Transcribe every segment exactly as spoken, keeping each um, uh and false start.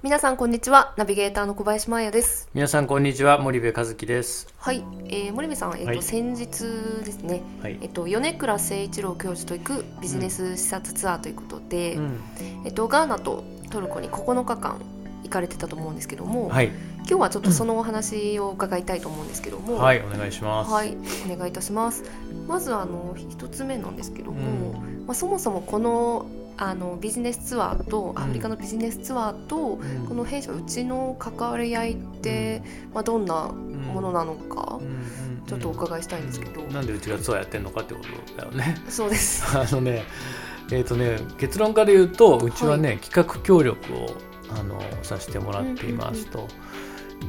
皆さんこんにちは、ナビゲーターの小林真彩です。皆さんこんにちは、森部和樹です。はい、えー、森部さん、えーとはい、先日ですね、はいえー、と米倉誠一郎教授と行くビジネス視察ツアーということで、うんえー、とガーナとトルコにここのかかん行かれてたと思うんですけども、はい、今日はちょっとそのお話を伺いたいと思うんですけども、うん、はい、お願いします。はい、お願いいたします。まずあの一つ目なんですけども、うんまあ、そもそもこのあのビジネスツアーとアフリカのビジネスツアーと、うん、この弊社うちの関わり合いって、うんまあ、どんなものなのか、うん、ちょっとお伺いしたいんですけど、なんでうちがツアーやってるのかってことだよね。そうですあの、ねえーとね、結論から言うとうちは、ねはい、企画協力をあのさせてもらっていますと、うんうんうん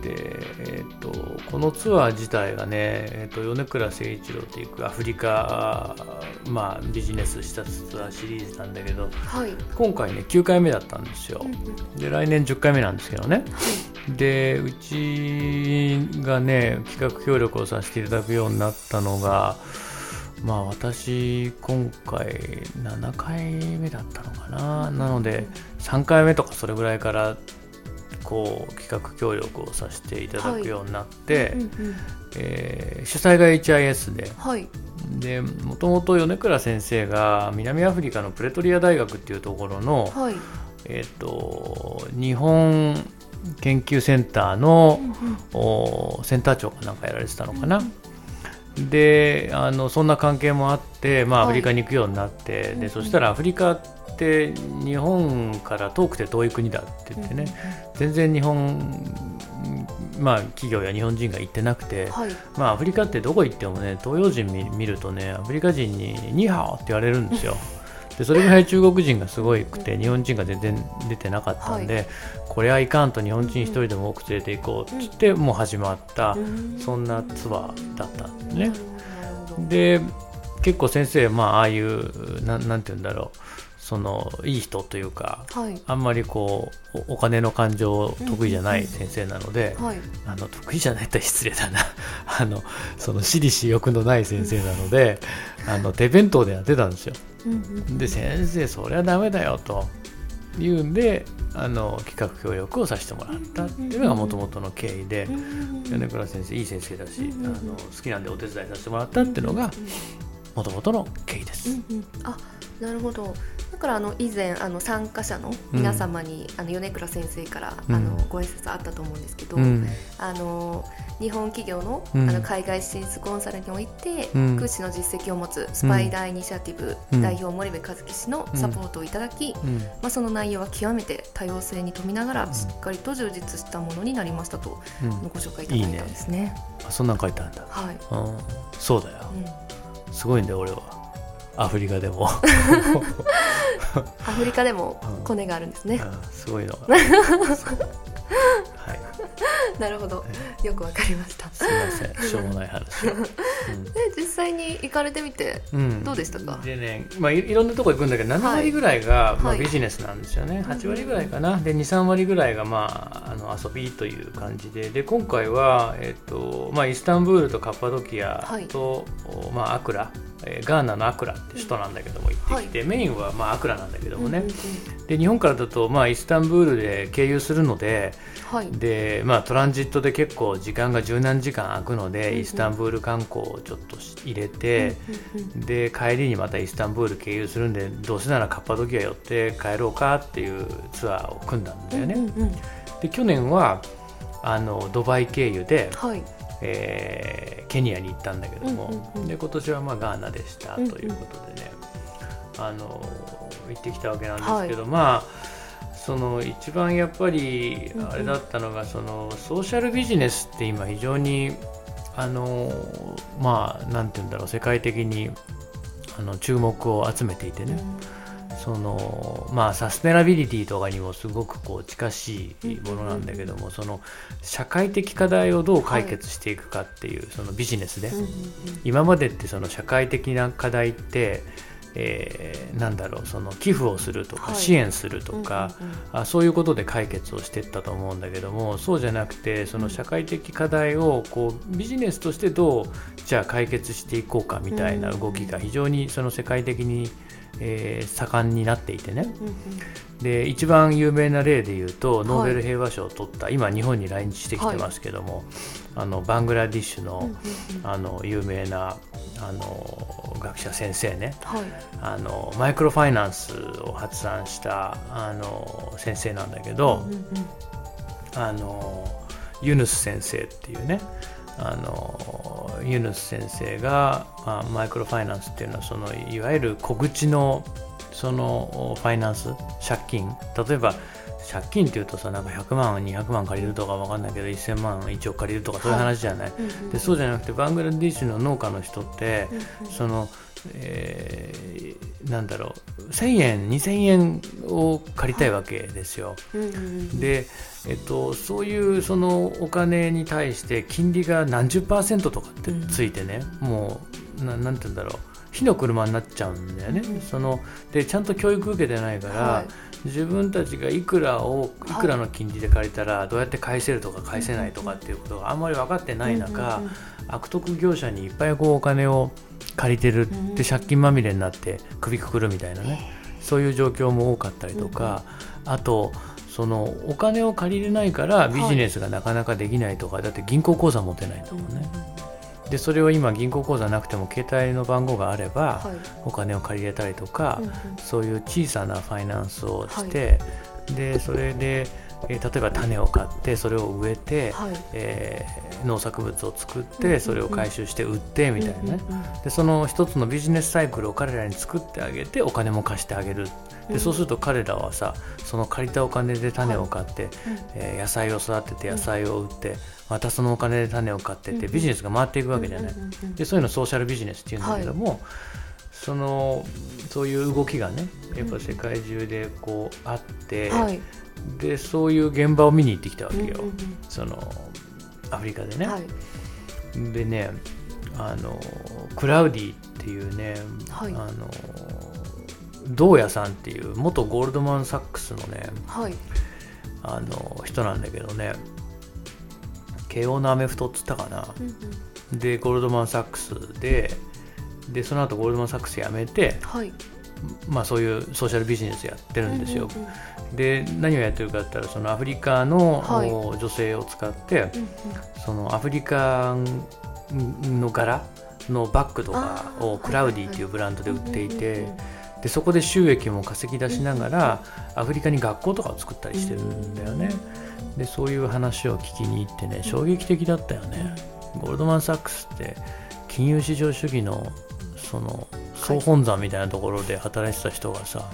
でえー、とこのツアー自体がね、えー、と米倉誠一郎というアフリカ、まあ、ビジネス視察ツアーシリーズなんだけど、はい、今回ねきゅうかいめだったんですよ。で来年じゅっかいめなんですけどね、はい、でうちがね企画協力をさせていただくようになったのが、まあ、私今回ななかいめだったのかな。なのでさんかいめとかそれぐらいからこう企画協力をさせていただくようになって、はいうんうんえー、主催が エイチアイエス で、はい、でもともと米倉先生が南アフリカのプレトリア大学っていうところの、はいえー、と日本研究センターの、うんうん、センター長かなんかやられてたのかな、うんうん、であのそんな関係もあって、まあ、アフリカに行くようになって、はい、で、うんうん、そしたらアフリカってで日本から遠くて遠い国だって言ってね、うん、全然日本、まあ、企業や日本人が行ってなくて、はいまあ、アフリカってどこ行ってもね東洋人 見, 見るとねアフリカ人にニーハオって言われるんですよでそれぐらい中国人がすごくて日本人が全然出てなかったんで、はい、これはいかんと日本人一人でも多く連れて行こうって言ってもう始まった、うん、そんなツアーだったんですね、うん、で結構先生、まあ、ああいう な, なんて言うんだろうそのいい人というか、はい、あんまりこう お, お金の感情得意じゃない先生なので、うんうんうんはい、あの得意じゃないって失礼だなあのその私利私欲のない先生なので、うん、あの手弁当でやってたんですようんうん、うん、で先生それはダメだよと言うんであの企画協力をさせてもらったっていうのがもともとの経緯で、うんうんうん、米倉先生いい先生だし、うんうん、あの好きなんでお手伝いさせてもらったっていうのがもともとの経緯です、うんうん、あなるほど。だからあの以前あの参加者の皆様に、うん、あの米倉先生から、うん、あのご挨拶あったと思うんですけど、うん、あの日本企業 の,、うん、あの海外進出コンサルにおいて、うん、屈指の実績を持つスパイダーイニシアティブ、うん、代表森部和樹氏のサポートをいただき、うんうんまあ、その内容は極めて多様性に富みながらしっかりと充実したものになりましたと、うん、ご紹介いただいたんです ね, いいねあそんなん書いてあるんだ、はい、あそうだよ、うん、すごいんだよ俺はアフリカでもアフリカでもコネがあるんですね、うん、あすごいのが、はい、なるほどよくわかりました。すいませんしょうもない話、うん、で実際に行かれてみてどうでしたか、うんでねまあ、いろんなとこ行くんだけどなな割ぐらいが、はいまあ、ビジネスなんですよね、はい、はちわりぐらいかなで にさん 割ぐらいが、まあ、あの遊びという感じでで今回は、えーとまあ、イスタンブールとカッパドキアと、はいまあ、アクラガーナのアクラって首都なんだけども行ってきて、はい、メインはまあアクラなんだけどもね、うんうんうん、で日本からだとまあイスタンブールで経由するので、はいでまあ、トランジットで結構時間が十何時間空くので、うんうん、イスタンブール観光をちょっと入れて、うんうんうん、で帰りにまたイスタンブール経由するんでどうせならカッパドキア寄って帰ろうかっていうツアーを組んだんだよね、うんうんうん、で去年はあのドバイ経由で、はいえー、ケニアに行ったんだけども、うんうんうん、で今年はまあガーナでしたということでね、うんうん、あの行ってきたわけなんですけど、はい、まあその一番やっぱりあれだったのが、うんうん、そのソーシャルビジネスって今非常にあのまあなんて言うんだろう世界的にあの注目を集めていてね、うん、そのまあサステナビリティとかにもすごくこう近しいものなんだけども、うんうん、その社会的課題をどう解決していくかっていう、はい、そのビジネスで、うんうんうん、今までってその社会的な課題ってえー、なんだろうその寄付をするとか支援するとか、はいうんうんうん、あそういうことで解決をしていったと思うんだけども、そうじゃなくてその社会的課題をこうビジネスとしてどうじゃあ解決していこうかみたいな動きが非常にその世界的に、えー、盛んになっていてね、うんうん、で一番有名な例で言うとノーベル平和賞を取った、はい、今日本に来日してきてますけども、はい、あのバングラディッシュ の、うんうんうん、あの有名なあの学者先生ね、はい、あのマイクロファイナンスを発案したあの先生なんだけど、うんうん、あのユヌス先生っていうねあのユヌス先生が、まあ、マイクロファイナンスっていうのはそのいわゆる小口のそのファイナンス借金、例えば借金っていうとさなんかひゃくまんにひゃくまん借りるとか分かんないけどせんまんいちおく借りるとかそういう話じゃない、はいうんうん、でそうじゃなくてバングラディッシュの農家の人って、うんうん、その、えー、なんだろうせんえんにせんえんを借りたいわけですよ、はいうんうんうん、で、えっと、そういうそのお金に対して金利が何十パーセントとかってついてね、うん、もう な, なんて言うんだろう火の車になっちゃうんだよね、うん、そのでちゃんと教育受けてないから、はい自分たちがいくらをいくらの金利で借りたらどうやって返せるとか返せないとかっていうことがあんまり分かってない中、悪徳業者にいっぱいこうお金を借りてるって借金まみれになって首くくるみたいなね、そういう状況も多かったりとか、あとそのお金を借りれないからビジネスがなかなかできないとか、だって銀行口座持てないとかね、でそれを今銀行口座なくても携帯の番号があればお金を借りれたりとか、はいうんうん、そういう小さなファイナンスをして、はい、でそれで、えー、例えば種を買ってそれを植えて、はいえー、農作物を作ってそれを回収して売ってみたいなね、うんうんうん、でその一つのビジネスサイクルを彼らに作ってあげてお金も貸してあげる、でそうすると彼らはさその借りたお金で種を買って、はいえー、野菜を育てて野菜を売って、うんうんまたそのお金で種を買ってってビジネスが回っていくわけじゃない、うんうんうんうん、でそういうのをソーシャルビジネスっていうんだけども、はい、そのそういう動きがねやっぱ世界中でこうあって、はい、でそういう現場を見に行ってきたわけよ、うんうんうん、そのアフリカでね、はい、でねあのクラウディっていうね、はい、あの銅谷さんっていう元ゴールドマンサックスのね、はい、あの人なんだけどね慶応のアメフトっつったかな、うんうん、でゴールドマンサックス で, でその後ゴールドマンサックス辞めて、はいまあ、そういうソーシャルビジネスやってるんですよ、うんうんうん、で何をやってるかって言ったらそのアフリカの女性を使って、はい、そのアフリカの柄のバッグとかをクラウディっていうブランドで売っていて、でそこで収益も稼ぎ出しながらアフリカに学校とかを作ったりしてるんだよね、でそういう話を聞きに行ってね衝撃的だったよね、うん、ゴールドマンサックスって金融市場主義 の, その総本山みたいなところで働いてた人がさ、は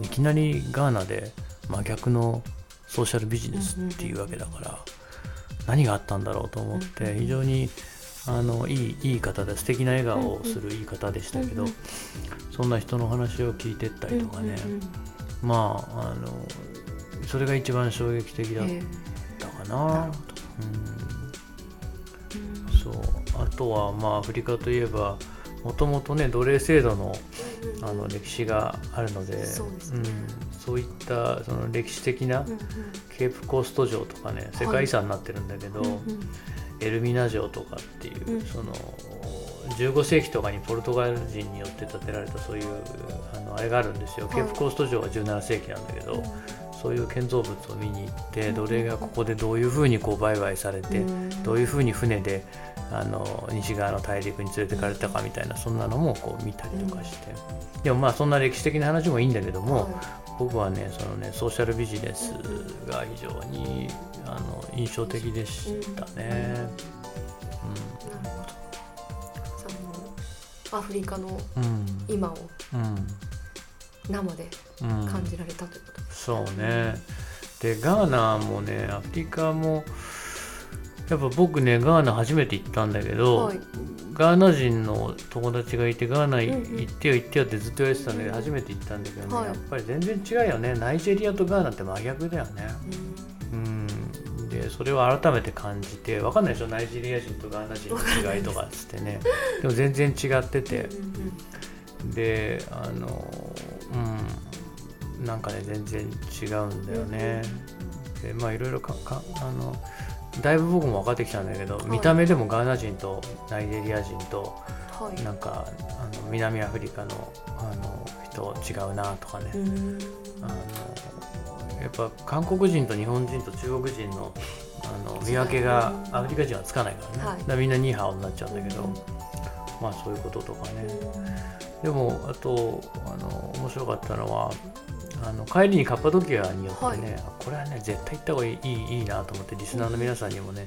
い、いきなりガーナで真逆のソーシャルビジネスっていうわけだから、うん、何があったんだろうと思って、うん、非常にあのいいいい方で素敵な笑顔をするいい方でしたけど、うん、そんな人の話を聞いてったりとかね、うん、まああのそれが一番衝撃的だったか な,、えー、なうんそうあとは、まあ、アフリカといえばもともとね奴隷制度 の, あの歴史があるの で, そ う, です、ねうん、そういったその歴史的なケープコースト城とかね世界遺産になってるんだけど、はい、エルミナ城とかっていう、うん、そのじゅうごせいきとかにポルトガル人によって建てられたそういう あ, のあれがあるんですよ、はい、ケープコースト城はじゅうななせいきなんだけど、うんそういう建造物を見に行って奴隷がここでどういうふうにこう売買されてどういうふうに船であの西側の大陸に連れてかれたかみたいなそんなのもこう見たりとかして、でもまあそんな歴史的な話もいいんだけども、僕はねそのねソーシャルビジネスが非常にあの印象的でしたね、うん、なるほど。そのアフリカの今を、うんうん生で感じられたということです、うん、そうね。でガーナもねアフリカもやっぱ僕ねガーナ初めて行ったんだけど、はい、ガーナ人の友達がいてガーナ行ってよ行ってよってずっと言われてたんだけど、うん、初めて行ったんだけどね、はい、やっぱり全然違うよね。ナイジェリアとガーナって真逆だよね、うん、うんでそれを改めて感じて分かんないでしょナイジェリア人とガーナ人の違いとかっつってねでも全然違ってて、うんうんであのうんなんかね全然違うんだよね、うん、でまあいろいろかかあのだいぶ僕も分かってきたんだけど、はい、見た目でもガーナ人とナイジェリア人と、はい、なんかあの南アフリカ の, あの人違うなとかね、うん、あのやっぱ韓国人と日本人と中国人 の, あの見分けがアフリカ人はつかないからね、はい、だからみんなニーハオになっちゃうんだけど、うん、まあそういうこととかね、うん、でもあとあの面白かったのはあの帰りにカッパドキアによってね、はい、これはね絶対行った方がい い, い, い, いいなと思ってリスナーの皆さんにもね、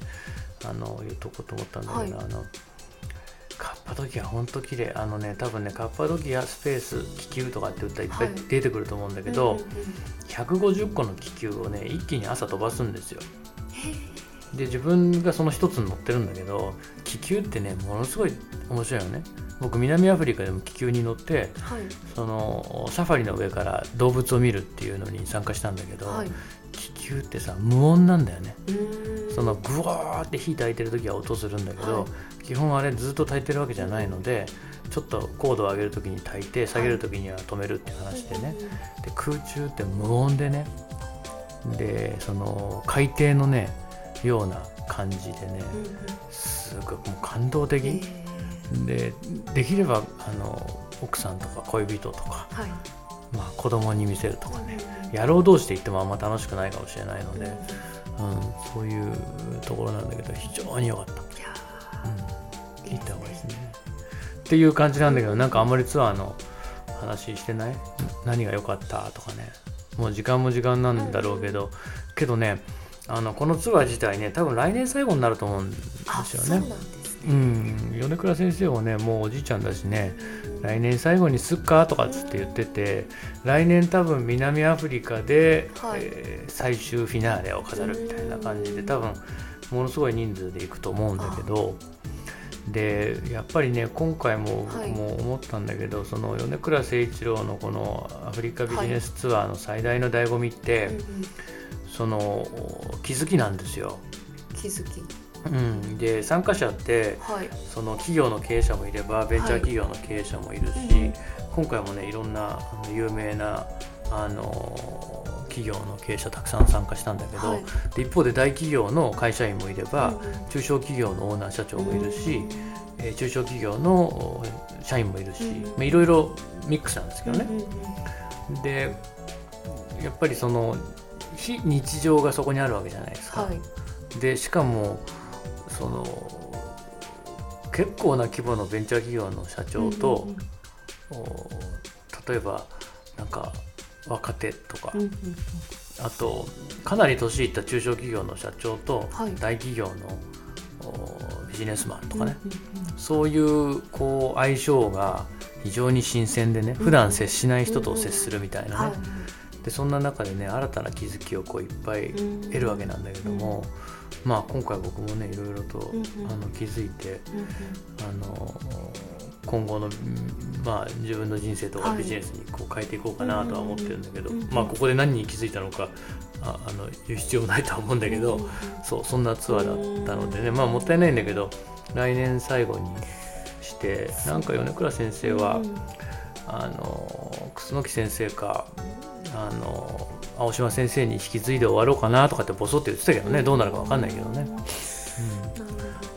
うん、あの言うとこうと思ったんだけど、はい、あのカッパドキアほんと綺麗あのね多分ねカッパドキアスペース気球とかって言ったらいっぱい出てくると思うんだけど、はい、ひゃくごじゅっこの気球をね一気に朝飛ばすんですよ。で自分がその一つに乗ってるんだけど気球ってねものすごい面白いよね。僕南アフリカでも気球に乗って、はい、そのサファリの上から動物を見るっていうのに参加したんだけど、はい、気球ってさ無音なんだよね。そのグワーって火焚いてる時は音するんだけど、はい、基本あれずっと焚いてるわけじゃないのでちょっと高度を上げる時に焚いて下げる時には止めるっていう話でね、はい、で空中って無音でねでその海底のねような感じでねすごくもう感動的でできればあの奥さんとか恋人とか、はいまあ、子供に見せるとかね野郎同士で行ってもあんま楽しくないかもしれないので、うん、そういうところなんだけど非常に良かった。いやー、うん、行った方がいいですねっていう感じなんだけどなんかあんまりツアーの話してない何が良かったとかねもう時間も時間なんだろうけど、うん、けどねあのこのツアー自体ね多分来年最後になると思うんですよね。あ、そうなんですね。うん、米倉先生もねもうおじいちゃんだしね来年最後にすっかとかつって言ってて来年多分南アフリカで、はいえー、最終フィナーレを飾るみたいな感じで多分ものすごい人数で行くと思うんだけどでやっぱりね今回も僕も思ったんだけど、はい、その米倉誠一郎のこのアフリカビジネスツアーの最大の醍醐味って、はいうんその気づきなんですよ。気づき、うん、で参加者って、はい、その企業の経営者もいればベンチャー企業の経営者もいるし、はい、今回もねいろんな有名なあの企業の経営者たくさん参加したんだけど、はい、で一方で大企業の会社員もいれば、うん、中小企業のオーナー社長もいるし、うん、中小企業の社員もいるし、うんまあ、いろいろミックスなんですけどね、うん、でやっぱりその非日常がそこにあるわけじゃないですか、はい、でしかもその結構な規模のベンチャー企業の社長と、うんうんうん、例えばなんか若手とか、うんうんうん、あとかなり年いった中小企業の社長と大企業のビジネスマンとかね、うんうんうん、そういうこう相性が非常に新鮮でね普段接しない人と接するみたいなね、うんうんはいでそんな中でね新たな気づきをこういっぱい得るわけなんだけども、うん、まあ今回僕もねいろいろと、うんうん、あの気づいて、うんうん、あの今後の、まあ、自分の人生とかビジネスにこう変えていこうかなとは思ってるんだけど、はいうんうん、まあここで何に気づいたのかああの言う必要もないとは思うんだけど、うん、そうそんなツアーだったのでねまあもったいないんだけど来年最後にしてなんか米倉先生は、うん、あの楠木先生かあの青島先生に引き継いで終わろうかなとかってボソって言ってたけどね、うん、どうなるか分かんないけどね、うんうん、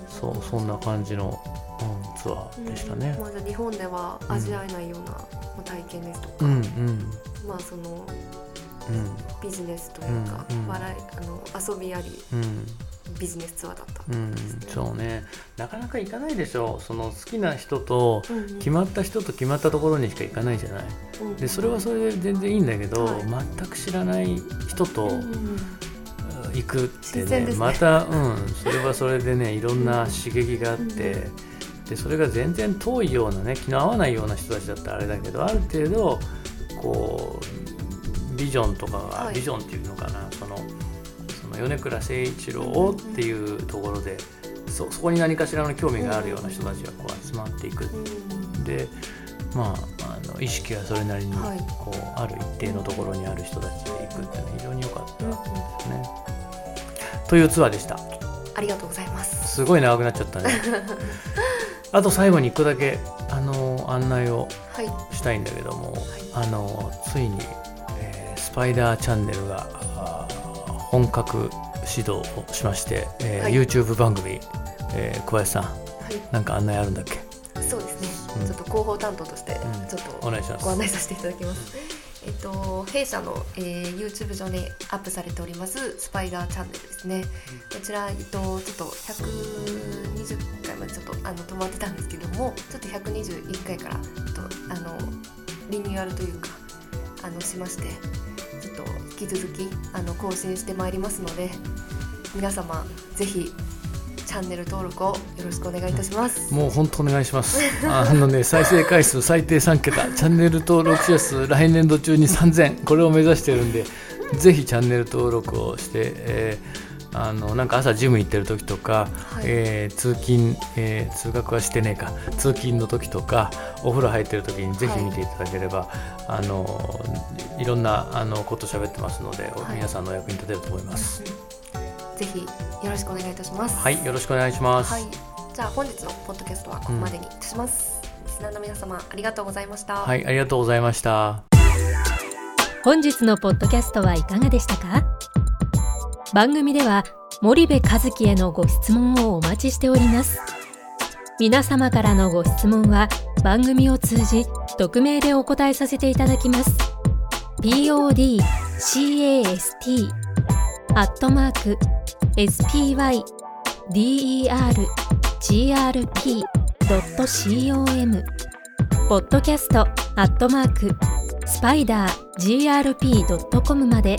そうそんな感じの、うん、ツアーでしたね、うんまあ、じゃあ日本では味わえないような体験ですとか、うんうん、まあその、うん、ビジネスというか、うんうん、笑いあの遊びあり、うん、ビジネスツアーだったんですね、うん、そうねなかなか行かないでしょその好きな人と決まった人と決まったところにしか行かないじゃない、うんうん、でそれはそれで全然いいんだけど、はい、全く知らない人と行くってね、うんうん、また、うん、それはそれでねいろんな刺激があって、うんうん、でそれが全然遠いようなね気の合わないような人たちだったらあれだけどある程度こうビジョンとかが、はい、ビジョンっていうのかなその米倉誠一郎っていうところで、うん、そ, そこに何かしらの興味があるような人たちがこう集まっていく、うん、で、まあ、あの意識はそれなりにこう、はい、ある一定のところにある人たちで行くっていうのは非常に良かったですね、うん、というツアーでした。ありがとうございます。すごい長くなっちゃったねあと最後にいっこだけあのの案内をしたいんだけども、はい、あのついに、えー、スパイダーチャンネルが本格始動をしまして、えーはい、YouTube 番組、えー、小林さん、はい、なんか案内あるんだっけ？そうですね、うん、ちょっと広報担当としてちょっと、うん、ご案内させていただきます、えっと、弊社の、えー、YouTube 上にアップされておりますスパイダーチャンネルですね、うん、こちら、えっと、ちょっとひゃくにじゅっかいまでちょっとあの止まってたんですけども、ちょっとひゃくにじゅういっかいからとあのリニューアルというかあのしまして、ちょっと引き続きあの更新してまいりますので、皆様ぜひチャンネル登録をよろしくお願いいたします。もう本当お願いします。あの、ね、再生回数最低さんけた、チャンネル登録者数来年度中にさんぜん、これを目指してるんでぜひチャンネル登録をして、えー、あのなんか朝ジム行ってる時とか、はい、えー、通勤、えー、通学はしてねえか通勤の時とかお風呂入ってる時にぜひ見ていただければ、はい、あのいろんなあのこと喋ってますので、はい、皆さんのお役に立てると思います、はい、ぜひよろしくお願いいたします。はい、よろしくお願いします、はい、じゃあ本日のポッドキャストはここまでにいたします、うん、リスナーの皆様ありがとうございました。はい、ありがとうございました。本日のポッドキャストはいかがでしたか？番組では森部和樹へのご質問をお待ちしております。皆様からのご質問は番組を通じ匿名でお答えさせていただきます。 ポドキャスト アットマーク エスピーワイディーイーアールジーアールピー ドット コム ポッドキャスト アットマーク スパイダージーアールピー ドット コム まで